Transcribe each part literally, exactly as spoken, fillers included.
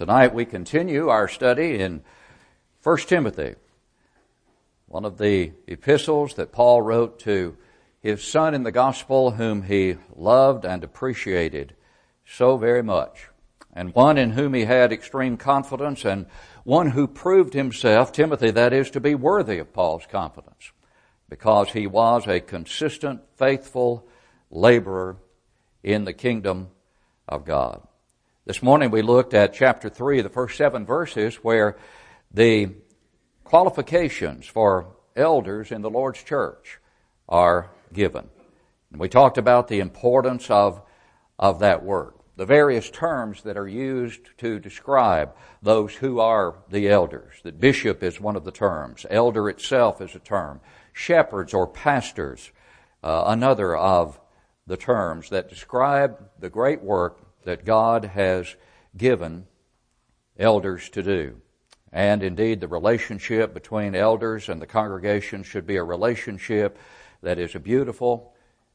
Tonight we continue our study in First Timothy, one of the epistles that Paul wrote to his son in the gospel whom he loved and appreciated so very much, and one in whom he had extreme confidence, and one who proved himself, Timothy that is, to be worthy of Paul's confidence, because he was a consistent, faithful laborer in the kingdom of God. This morning we looked at chapter three, the first seven verses, where the qualifications for elders in the Lord's church are given. And we talked about the importance of, of that work, the various terms that are used to describe those who are the elders. The bishop is one of the terms. Elder itself is a term. Shepherds or pastors, uh, another of the terms that describe the great work that God has given elders to do. And indeed, the relationship between elders and the congregation should be a relationship that is a beautiful,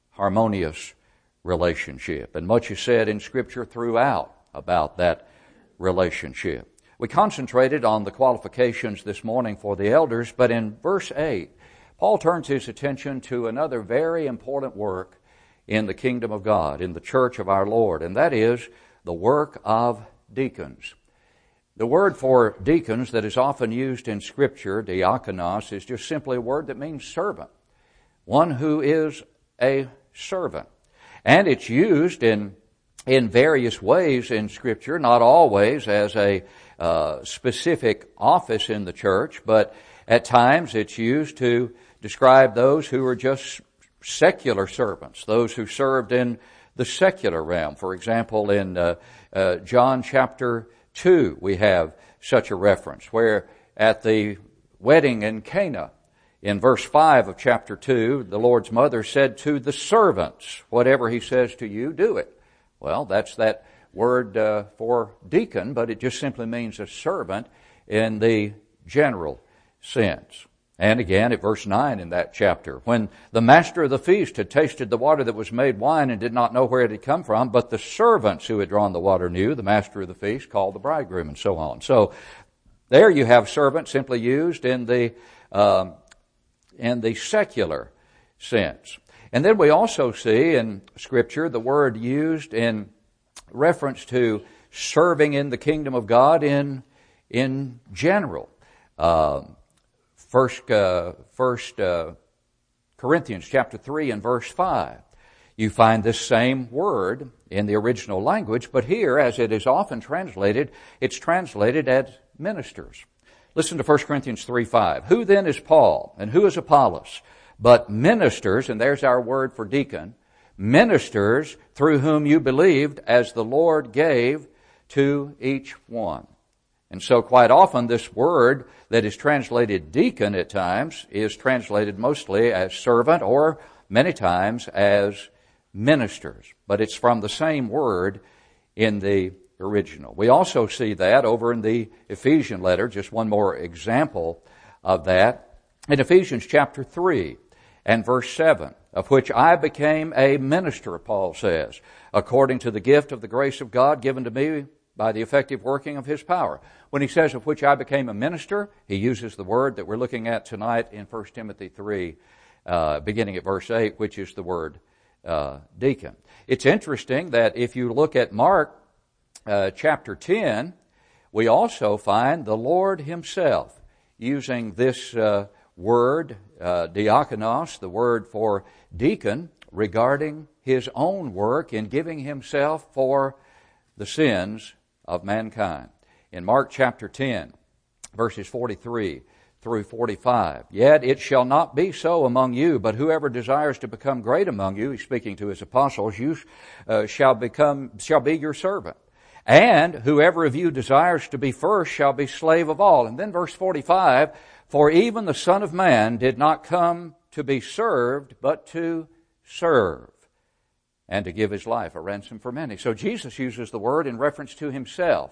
harmonious relationship. And much is said in Scripture throughout about that relationship. We concentrated on the qualifications this morning for the elders, but in verse eight, Paul turns his attention to another very important work in the kingdom of God, in the church of our Lord, and that is the work of deacons. The word for deacons that is often used in Scripture, diakonos, is just simply a word that means servant, one who is a servant. And it's used in in various ways in Scripture, not always as a uh, specific office in the church, but at times it's used to describe those who are just secular servants, those who served in the secular realm. For example, in uh, uh, John chapter two, we have such a reference where at the wedding in Cana, in verse five of chapter two, the Lord's mother said to the servants, whatever he says to you, do it. Well, that's that word uh, for deacon, but it just simply means a servant in the general sense. And again at verse nine in that chapter, when the master of the feast had tasted the water that was made wine and did not know where it had come from, but the servants who had drawn the water knew, the master of the feast called the bridegroom, and so on. So there you have servant simply used in the um, in the secular sense. And then we also see in Scripture the word used in reference to serving in the kingdom of God in in general. Um, First, uh, first uh, Corinthians chapter three and verse five, you find this same word in the original language, but here, as it is often translated, it's translated as ministers. Listen to First Corinthians three five. Who then is Paul, and who is Apollos? But ministers, and there's our word for deacon, ministers through whom you believed, as the Lord gave to each one. And so quite often this word that is translated deacon at times is translated mostly as servant or many times as ministers. But it's from the same word in the original. We also see that over in the Ephesian letter, just one more example of that. In Ephesians chapter three and verse seven, of which I became a minister, Paul says, according to the gift of the grace of God given to me by the effective working of His power. When he says, of which I became a minister, he uses the word that we're looking at tonight in First Timothy three, uh, beginning at verse eight, which is the word uh, deacon. It's interesting that if you look at Mark uh, chapter ten, we also find the Lord Himself using this uh, word, uh, diakonos, the word for deacon, regarding His own work in giving Himself for the sins of mankind. In Mark chapter ten, verses forty-three through forty-five, yet it shall not be so among you, but whoever desires to become great among you, he's speaking to his apostles, you uh, shall become, shall be your servant. And whoever of you desires to be first shall be slave of all. And then verse forty-five, for even the Son of Man did not come to be served, but to serve, and to give His life a ransom for many. So Jesus uses the word in reference to Himself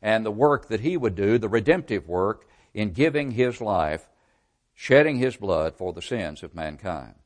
and the work that He would do, the redemptive work in giving His life, shedding His blood for the sins of mankind.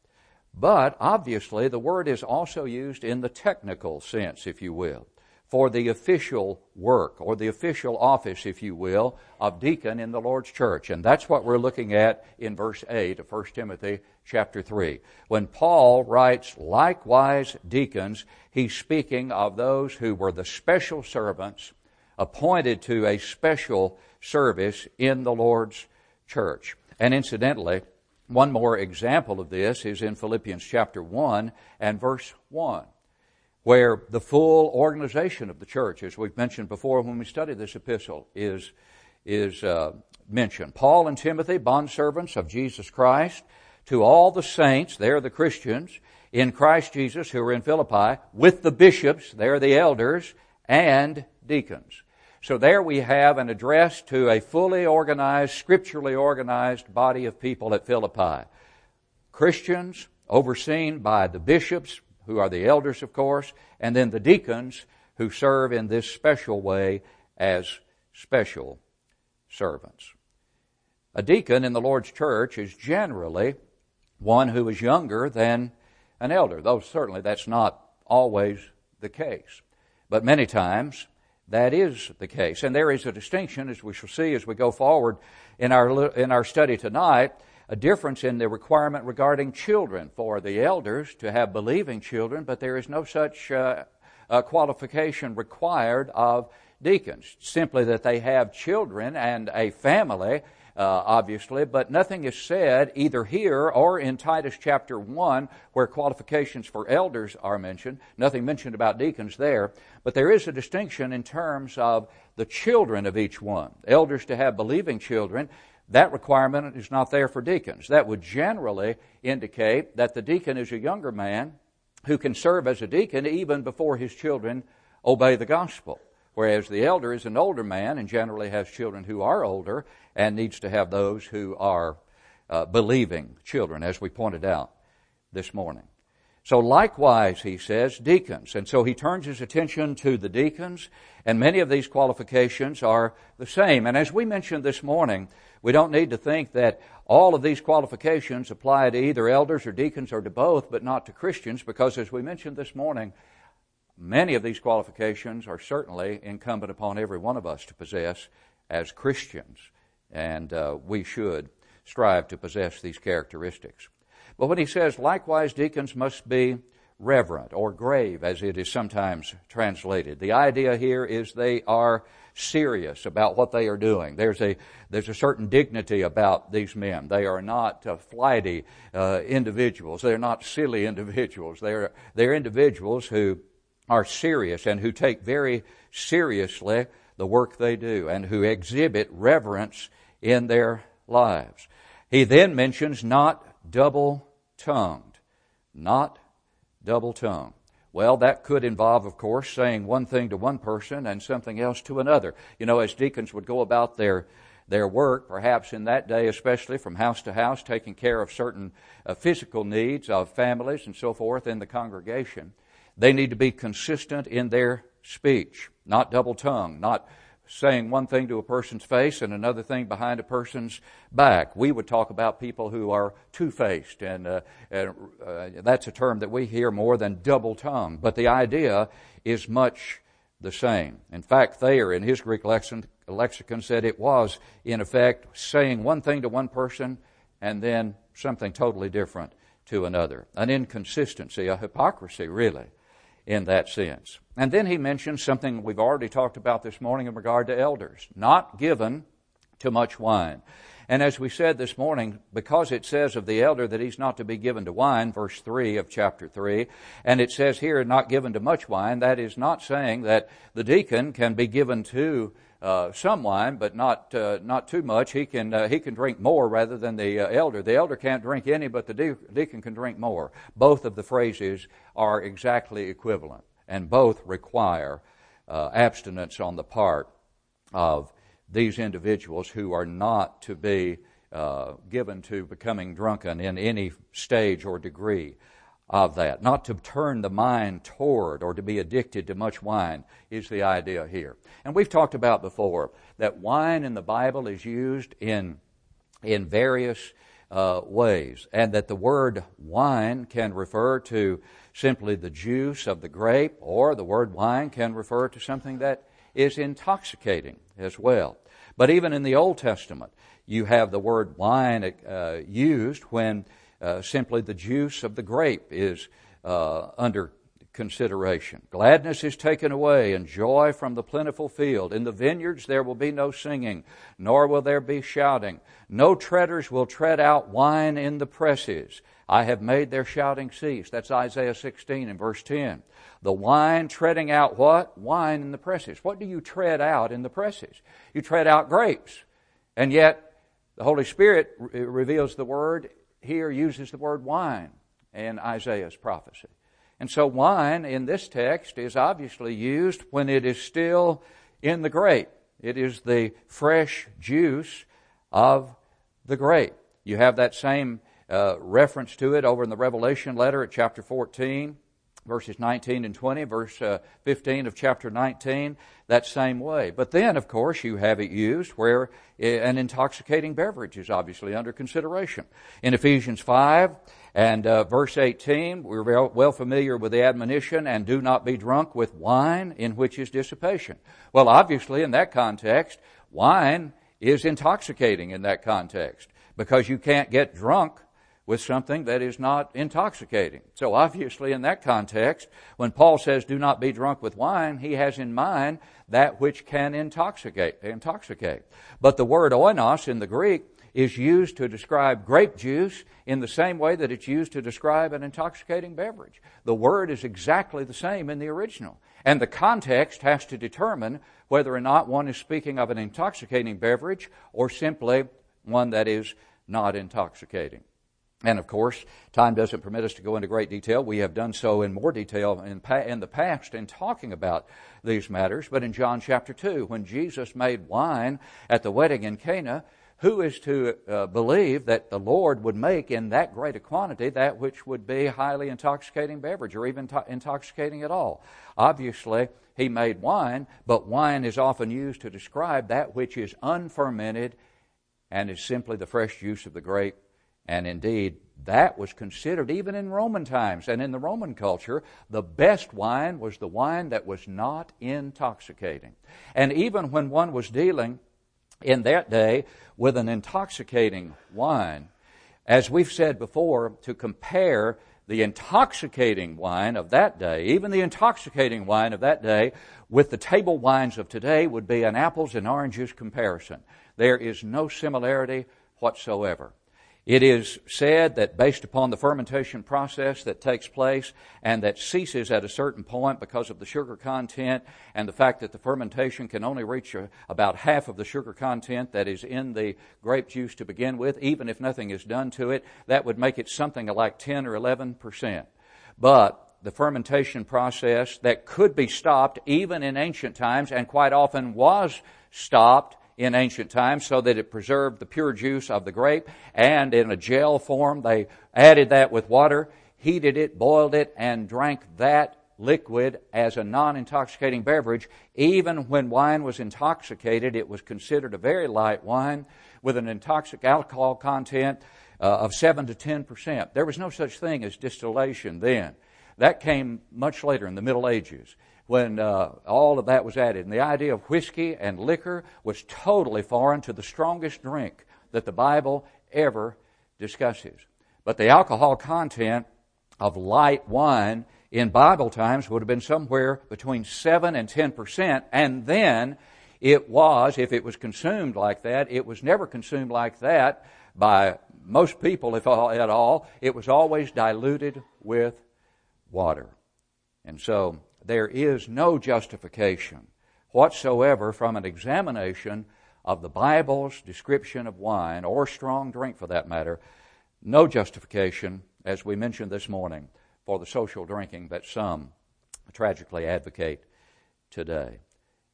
But obviously the word is also used in the technical sense, if you will. for the official work, or the official office, if you will, of deacon in the Lord's church. And that's what we're looking at in verse eight of First Timothy chapter three. When Paul writes, "Likewise deacons," he's speaking of those who were the special servants appointed to a special service in the Lord's church. And incidentally, one more example of this is in Philippians chapter one and verse one. Where the full organization of the church, as we've mentioned before when we studied this epistle, is is uh, mentioned. Paul and Timothy, bondservants of Jesus Christ, to all the saints, they're the Christians, in Christ Jesus who are in Philippi, with the bishops, they're the elders, and deacons. So there we have an address to a fully organized, scripturally organized body of people at Philippi. Christians, overseen by the bishops, who are the elders, of course, and then the deacons who serve in this special way as special servants. A deacon in the Lord's church is generally one who is younger than an elder, though certainly that's not always the case. But many times that is the case. And there is a distinction, as we shall see as we go forward in our in our study tonight, a difference in the requirement regarding children for the elders to have believing children, but there is no such uh, uh, qualification required of deacons. Simply that they have children and a family, uh, obviously, but nothing is said either here or in Titus chapter one where qualifications for elders are mentioned. Nothing mentioned about deacons there, but there is a distinction in terms of the children of each one. Elders to have believing children, that requirement is not there for deacons. That would generally indicate that the deacon is a younger man who can serve as a deacon even before his children obey the gospel, whereas the elder is an older man and generally has children who are older and needs to have those who are uh, believing children, as we pointed out this morning. So likewise, he says, deacons. And so he turns his attention to the deacons, and many of these qualifications are the same. And as we mentioned this morning, we don't need to think that all of these qualifications apply to either elders or deacons or to both, but not to Christians, because as we mentioned this morning, many of these qualifications are certainly incumbent upon every one of us to possess as Christians, and uh, we should strive to possess these characteristics. But when he says, likewise, deacons must be reverent or grave, as it is sometimes translated, the idea here is they are serious about what they are doing. There's a there's a certain dignity about these men. They are not uh, flighty uh, individuals. They're not silly individuals. They're they're individuals who are serious and who take very seriously the work they do and who exhibit reverence in their lives. He then mentions not double-tongued, not double-tongued. Well, that could involve, of course, saying one thing to one person and something else to another. You know, as deacons would go about their their work, perhaps in that day especially, from house to house, taking care of certain uh, physical needs of families and so forth in the congregation, they need to be consistent in their speech, not double-tongued, not saying one thing to a person's face and another thing behind a person's back. We would talk about people who are two-faced, and, uh, and uh, that's a term that we hear more than double-tongued. But the idea is much the same. In fact, Thayer, in his Greek lexicon, lexicon, said it was, in effect, saying one thing to one person and then something totally different to another. An inconsistency, a hypocrisy, really, in that sense. And then he mentions something we've already talked about this morning in regard to elders, not given to much wine. And as we said this morning, because it says of the elder that he's not to be given to wine, verse three of chapter three, and it says here not given to much wine, that is not saying that the deacon can be given to Uh, some wine, but not uh, not too much. He can uh, he can drink more rather than the uh, elder. The elder can't drink any, but the de- deacon can drink more. Both of the phrases are exactly equivalent, and both require uh, abstinence on the part of these individuals who are not to be uh, given to becoming drunken in any stage or degree of that. Not to turn the mind toward or to be addicted to much wine is the idea here. And we've talked about before that wine in the Bible is used in in various uh, ways, and that the word wine can refer to simply the juice of the grape, or the word wine can refer to something that is intoxicating as well. But even in the Old Testament, you have the word wine uh, used when uh, simply the juice of the grape is uh, under consideration. Gladness is taken away, and joy from the plentiful field. In the vineyards there will be no singing, nor will there be shouting. No treaders will tread out wine in the presses. I have made their shouting cease. That's Isaiah sixteen and verse ten. The wine treading out what? Wine in the presses. What do you tread out in the presses? You tread out grapes. And yet the Holy Spirit re- reveals the word here, uses the word wine in Isaiah's prophecy. And so wine in this text is obviously used when it is still in the grape. It is the fresh juice of the grape. You have that same uh, reference to it over in the Revelation letter at chapter fourteen, verses nineteen and twenty, verse uh, fifteen of chapter nineteen, that same way. But then, of course, you have it used where an intoxicating beverage is obviously under consideration. In Ephesians five, and uh, verse eighteen, we're well familiar with the admonition, and do not be drunk with wine, in which is dissipation. Well, obviously, in that context, wine is intoxicating in that context, because you can't get drunk with something that is not intoxicating. So obviously, in that context, when Paul says, do not be drunk with wine, he has in mind that which can intoxicate. intoxicate. But the word oinos in the Greek is used to describe grape juice in the same way that it's used to describe an intoxicating beverage. The word is exactly the same in the original. And the context has to determine whether or not one is speaking of an intoxicating beverage or simply one that is not intoxicating. And of course, time doesn't permit us to go into great detail. We have done so in more detail in, pa- in the past in talking about these matters. But in John chapter two, when Jesus made wine at the wedding in Cana, who is to uh, believe that the Lord would make in that great a quantity that which would be highly intoxicating beverage or even to- intoxicating at all? Obviously, he made wine, but wine is often used to describe that which is unfermented and is simply the fresh juice of the grape. And indeed, that was considered even in Roman times and in the Roman culture, the best wine was the wine that was not intoxicating. And even when one was dealing in that day with an intoxicating wine, as we've said before, to compare the intoxicating wine of that day, even the intoxicating wine of that day, with the table wines of today would be an apples and oranges comparison. There is no similarity whatsoever. It is said that based upon the fermentation process that takes place and that ceases at a certain point because of the sugar content and the fact that the fermentation can only reach a, about half of the sugar content that is in the grape juice to begin with, even if nothing is done to it, that would make it something like ten or eleven percent. But the fermentation process that could be stopped even in ancient times and quite often was stopped in ancient times so that it preserved the pure juice of the grape, and in a gel form they added that with water, heated it, boiled it, and drank that liquid as a non-intoxicating beverage. Even when wine was intoxicated, it was considered a very light wine with an intoxic alcohol content uh, of seven to ten percent. There was no such thing as distillation then. That came much later in the Middle Ages, when uh, all of that was added. And the idea of whiskey and liquor was totally foreign to the strongest drink that the Bible ever discusses. But the alcohol content of light wine in Bible times would have been somewhere between seven and ten percent, and then it was, if it was consumed like that, it was never consumed like that by most people, if at all. It was always diluted with water. And so there is no justification whatsoever from an examination of the Bible's description of wine, or strong drink for that matter, no justification, as we mentioned this morning, for the social drinking that some tragically advocate today.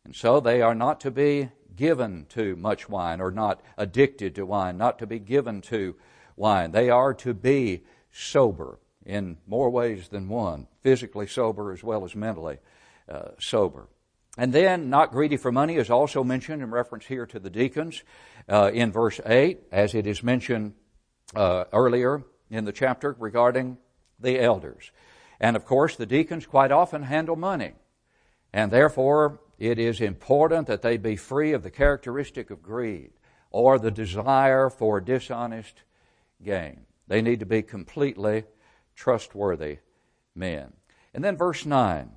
And so they are not to be given to much wine, or not addicted to wine, not to be given to wine. They are to be sober in more ways than one, physically sober as well as mentally uh, sober. And then not greedy for money is also mentioned in reference here to the deacons uh, in verse eight, as it is mentioned uh, earlier in the chapter regarding the elders. And of course, the deacons quite often handle money. And therefore, it is important that they be free of the characteristic of greed or the desire for dishonest gain. They need to be completely trustworthy men. And then verse nine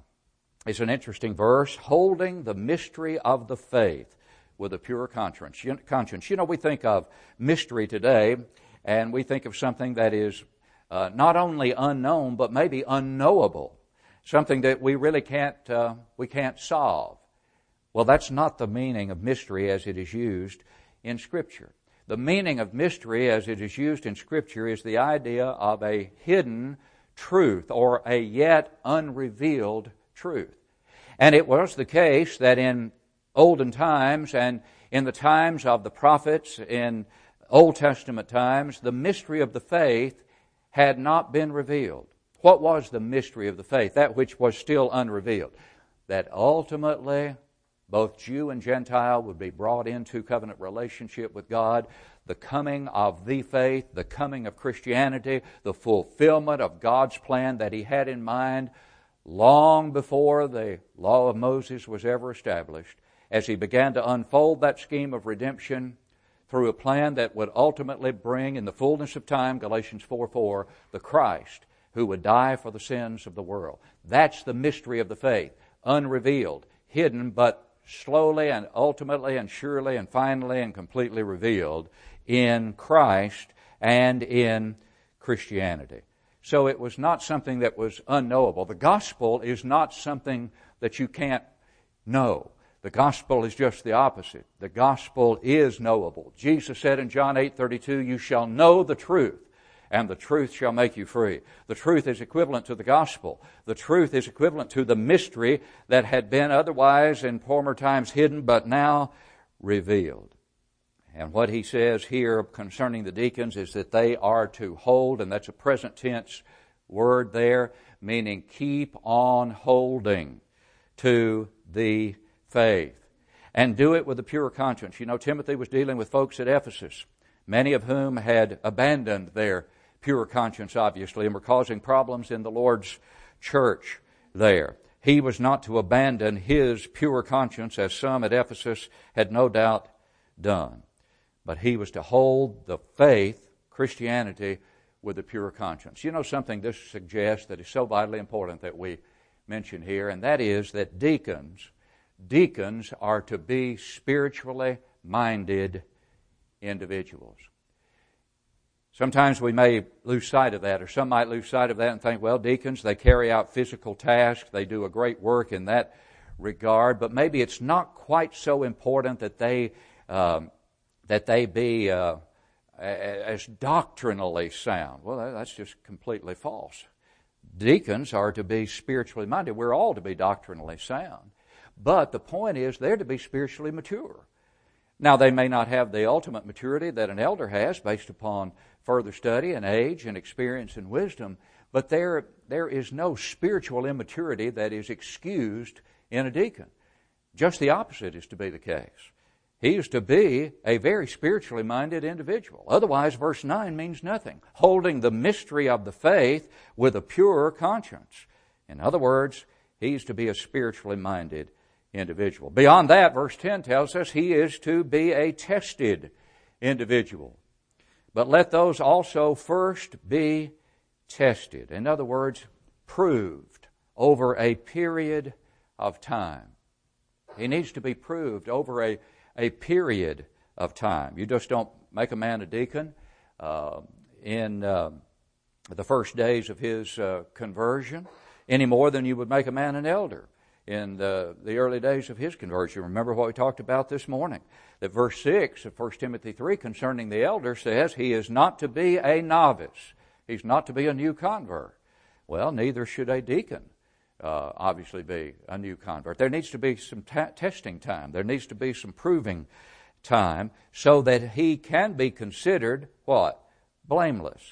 is an interesting verse, holding the mystery of the faith with a pure conscience. Conscience. You know, we think of mystery today, and we think of something that is uh, not only unknown, but maybe unknowable, something that we really can't uh, we can't solve. Well, that's not the meaning of mystery as it is used in Scripture. The meaning of mystery as it is used in Scripture is the idea of a hidden truth or a yet unrevealed truth. And it was the case that in olden times and in the times of the prophets, in Old Testament times, the mystery of the faith had not been revealed. What was the mystery of the faith? That which was still unrevealed. That ultimately both Jew and Gentile would be brought into covenant relationship with God. The coming of the faith, the coming of Christianity, the fulfillment of God's plan that He had in mind long before the law of Moses was ever established, as He began to unfold that scheme of redemption through a plan that would ultimately bring in the fullness of time, Galatians four four, the Christ who would die for the sins of the world. That's the mystery of the faith, unrevealed, hidden, but slowly and ultimately and surely and finally and completely revealed in Christ and in Christianity. So it was not something that was unknowable. The gospel is not something that you can't know. The gospel is just the opposite. The gospel is knowable. Jesus said in John eight thirty-two, "You shall know the truth, and the truth shall make you free." The truth is equivalent to the gospel. The truth is equivalent to the mystery that had been otherwise in former times hidden, but now revealed. And what he says here concerning the deacons is that they are to hold, and that's a present tense word there, meaning keep on holding to the faith, and do it with a pure conscience. You know, Timothy was dealing with folks at Ephesus, many of whom had abandoned their pure conscience, obviously, and were causing problems in the Lord's church there. He was not to abandon his pure conscience, as some at Ephesus had no doubt done, but he was to hold the faith, Christianity, with a pure conscience. You know something this suggests that is so vitally important that we mention here, and that is that deacons Deacons are to be spiritually minded individuals. Sometimes we may lose sight of that, or some might lose sight of that and think, well, deacons, they carry out physical tasks, they do a great work in that regard, but maybe it's not quite so important that they um, that they be uh, as doctrinally sound. Well, that's just completely false. Deacons are to be spiritually minded. We're all to be doctrinally sound. But the point is, they're to be spiritually mature. Now, they may not have the ultimate maturity that an elder has based upon further study and age and experience and wisdom, but there there is no spiritual immaturity that is excused in a deacon. Just the opposite is to be the case. He is to be a very spiritually minded individual. Otherwise, verse nine means nothing. Holding the mystery of the faith with a pure conscience. In other words, he's to be a spiritually minded individual. individual. Beyond that, verse ten tells us he is to be a tested individual. But let those also first be tested. In other words, proved over a period of time. He needs to be proved over a, a period of time. You just don't make a man a deacon uh, in uh, the first days of his uh, conversion any more than you would make a man an elder in the, the early days of his conversion. Remember what we talked about this morning, that verse six of First Timothy three concerning the elder says he is not to be a novice. He's not to be a new convert. Well, neither should a deacon uh, obviously be a new convert. There needs to be some t- testing time. There needs to be some proving time so that he can be considered, what? Blameless.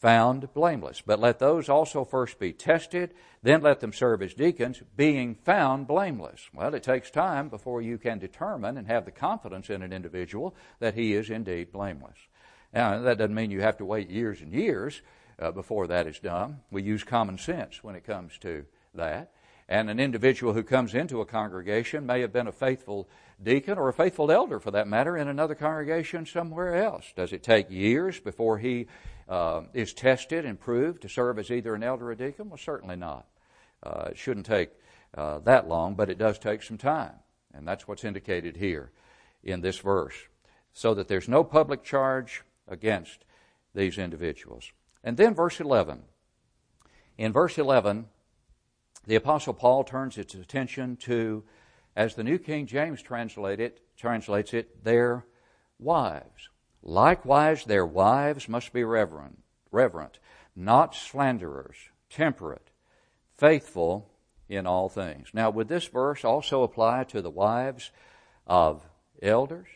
Found blameless. But let those also first be tested, then let them serve as deacons, being found blameless. Well, it takes time before you can determine and have the confidence in an individual that he is indeed blameless. Now, that doesn't mean you have to wait years and years uh, before that is done. We use common sense when it comes to that. And an individual who comes into a congregation may have been a faithful deacon or a faithful elder, for that matter, in another congregation somewhere else. Does it take years before he uh, is tested and proved to serve as either an elder or a deacon? Well, certainly not. Uh, it shouldn't take uh, that long, but it does take some time. And that's what's indicated here in this verse, so that there's no public charge against these individuals. And then verse eleven. In verse eleven, the Apostle Paul turns its attention to, as the New King James translate it, translates it, their wives. Likewise, their wives must be reverent, reverent, not slanderers, temperate, faithful in all things. Now, would this verse also apply to the wives of elders?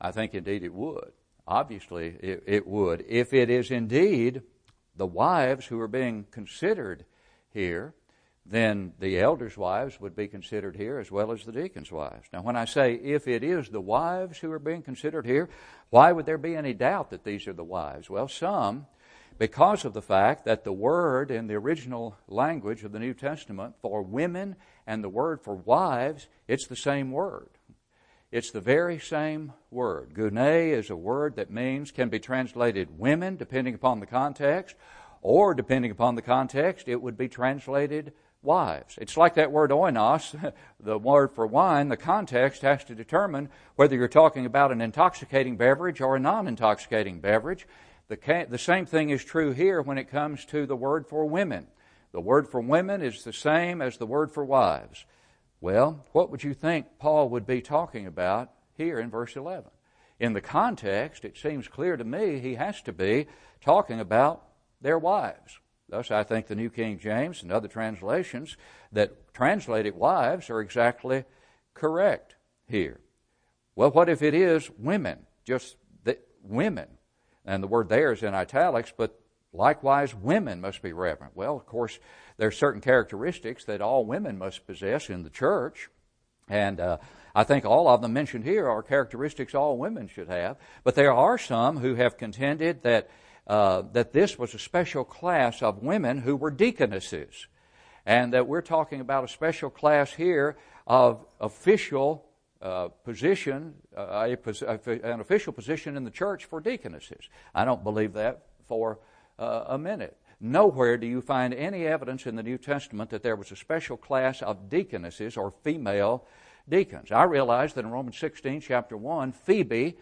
I think indeed it would. Obviously, it, it would. If it is indeed the wives who are being considered here, then the elders' wives would be considered here as well as the deacons' wives. Now, when I say if it is the wives who are being considered here, why would there be any doubt that these are the wives? Well, some, because of the fact that the word in the original language of the New Testament for women and the word for wives, it's the same word. It's the very same word. Gune is a word that means, can be translated women depending upon the context, or depending upon the context, it would be translated wives. It's like that word oinos, the word for wine. The context has to determine whether you're talking about an intoxicating beverage or a non-intoxicating beverage. The, ca- the same thing is true here when it comes to the word for women. The word for women is the same as the word for wives. Well, what would you think Paul would be talking about here in verse eleven? In the context, it seems clear to me he has to be talking about their wives. Thus, I think the New King James and other translations that translate it wives are exactly correct here. Well, what if it is women, just the women? And the word there is in italics, but likewise women must be reverent. Well, of course, there are certain characteristics that all women must possess in the church. And uh, I think all of them mentioned here are characteristics all women should have. But there are some who have contended that Uh, that this was a special class of women who were deaconesses, and that we're talking about a special class here of official uh, position, uh, a, an official position in the church for deaconesses. I don't believe that for uh, a minute. Nowhere do you find any evidence in the New Testament that there was a special class of deaconesses or female deacons. I realize that in Romans sixteen, chapter one, Phoebe,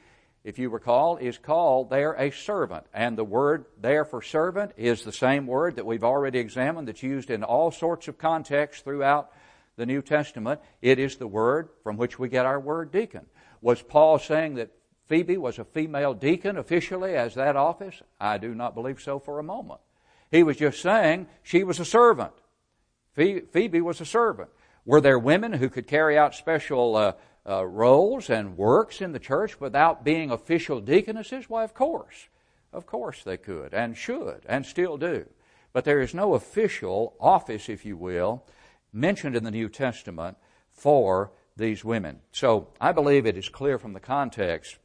if you recall, is called there a servant. And the word there for servant is the same word that we've already examined that's used in all sorts of contexts throughout the New Testament. It is the word from which we get our word deacon. Was Paul saying that Phoebe was a female deacon officially as that office? I do not believe so for a moment. He was just saying she was a servant. Phoebe was a servant. Were there women who could carry out special uh, Uh, roles and works in the church without being official deaconesses? Why, of course. Of course they could and should and still do. But there is no official office, if you will, mentioned in the New Testament for these women. So I believe it is clear from the context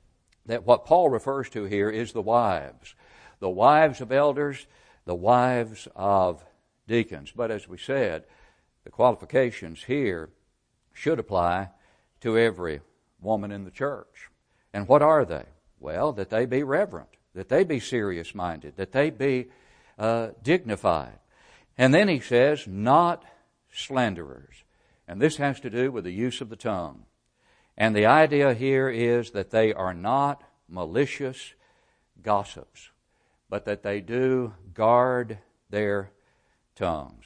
that what Paul refers to here is the wives. The wives of elders, the wives of deacons. But as we said, the qualifications here should apply to every woman in the church. And what are they? Well, that they be reverent, that they be serious-minded, that they be uh, dignified. And then he says, not slanderers. And this has to do with the use of the tongue. And the idea here is that they are not malicious gossips, but that they do guard their tongues.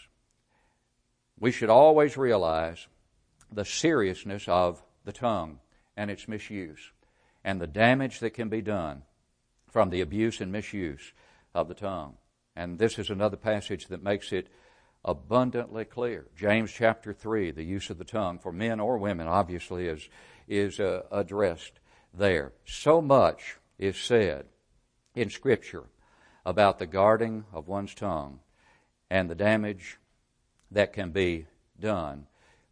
We should always realize the seriousness of the tongue and its misuse, and the damage that can be done from the abuse and misuse of the tongue. And this is another passage that makes it abundantly clear. James chapter three, the use of the tongue for men or women obviously is, is uh, addressed there. So much is said in Scripture about the guarding of one's tongue and the damage that can be done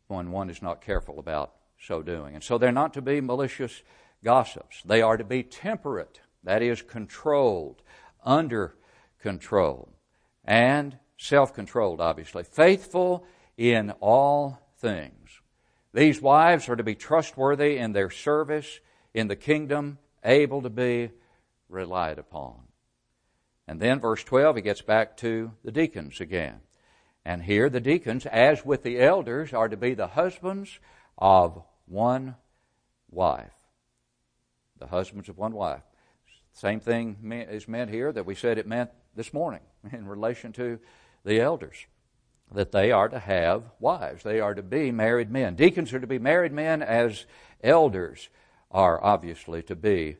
when one is not careful about so doing. And so they're not to be malicious gossips. They are to be temperate that is controlled, under control, and self-controlled, obviously, faithful in all things. These wives are to be trustworthy in their service in the kingdom, able to be relied upon. And then verse twelve, he gets back to the deacons again. And here the deacons, as with the elders, are to be the husbands of one wife. The husbands of one wife. Same thing is meant here that we said it meant this morning in relation to the elders, that they are to have wives. They are to be married men. Deacons are to be married men, as elders are obviously to be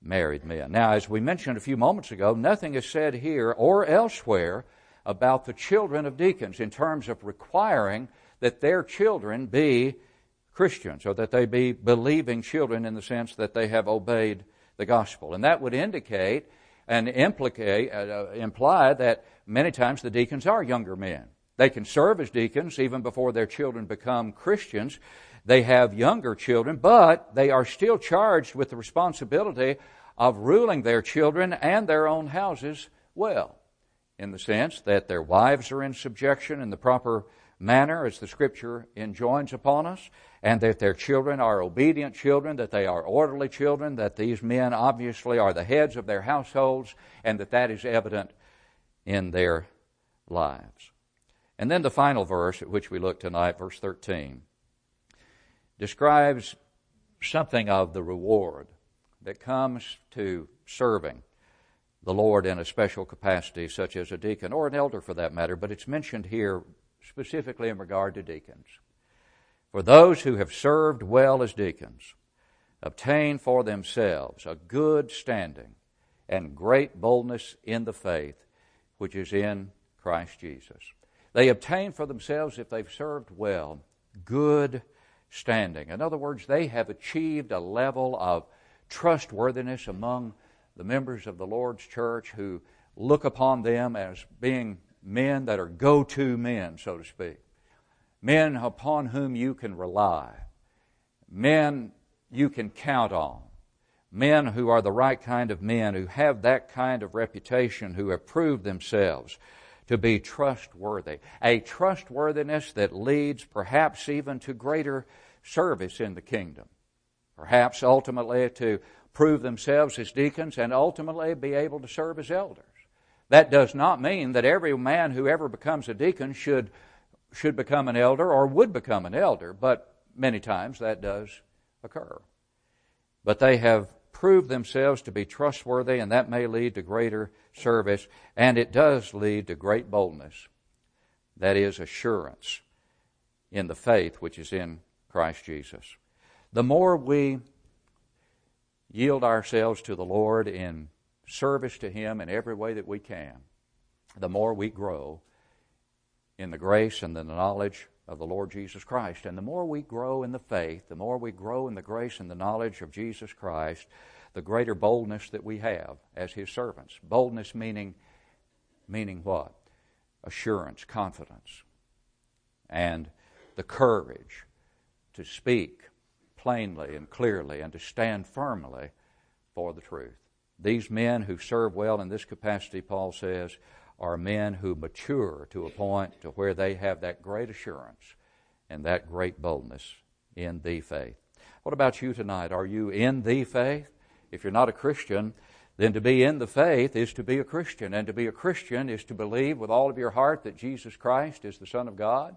married men. Now, as we mentioned a few moments ago, nothing is said here or elsewhere about the children of deacons in terms of requiring that their children be Christians or that they be believing children in the sense that they have obeyed the gospel. And that would indicate and implicate, uh, imply that many times the deacons are younger men. They can serve as deacons even before their children become Christians. They have younger children, but they are still charged with the responsibility of ruling their children and their own houses well, in the sense that their wives are in subjection in the proper manner as the Scripture enjoins upon us, and that their children are obedient children, that they are orderly children, that these men obviously are the heads of their households, and that that is evident in their lives. And then the final verse at which we look tonight, verse thirteen, describes something of the reward that comes to serving the Lord in a special capacity, such as a deacon or an elder for that matter, but it's mentioned here specifically in regard to deacons. For those who have served well as deacons obtain for themselves a good standing and great boldness in the faith which is in Christ Jesus. They obtain for themselves, if they've served well, good standing. In other words, they have achieved a level of trustworthiness among the members of the Lord's church who look upon them as being men that are go-to men, so to speak. Men upon whom you can rely. Men you can count on. Men who are the right kind of men, who have that kind of reputation, who have proved themselves to be trustworthy. A trustworthiness that leads perhaps even to greater service in the kingdom. Perhaps ultimately to prove themselves as deacons and ultimately be able to serve as elders. That does not mean that every man who ever becomes a deacon should should become an elder or would become an elder, but many times that does occur. But they have proved themselves to be trustworthy, and that may lead to greater service, and it does lead to great boldness, that is, assurance in the faith which is in Christ Jesus. The more we yield ourselves to the Lord in service to Him in every way that we can, the more we grow in the grace and the knowledge of the Lord Jesus Christ. And the more we grow in the faith, the more we grow in the grace and the knowledge of Jesus Christ, the greater boldness that we have as His servants. Boldness meaning, meaning what? Assurance, confidence, and the courage to speak plainly and clearly and to stand firmly for the truth. These men who serve well in this capacity, Paul says, are men who mature to a point to where they have that great assurance and that great boldness in the faith. What about you tonight? Are you in the faith? If you're not a Christian, then to be in the faith is to be a Christian, and to be a Christian is to believe with all of your heart that Jesus Christ is the Son of God,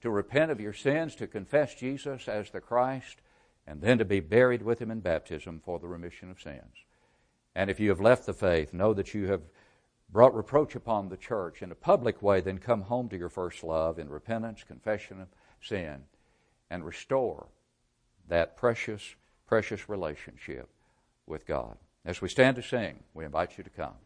to repent of your sins, to confess Jesus as the Christ, and then to be buried with Him in baptism for the remission of sins. And if you have left the faith, know that you have brought reproach upon the church in a public way, then come home to your first love in repentance, confession of sin, and restore that precious, precious relationship with God. As we stand to sing, we invite you to come.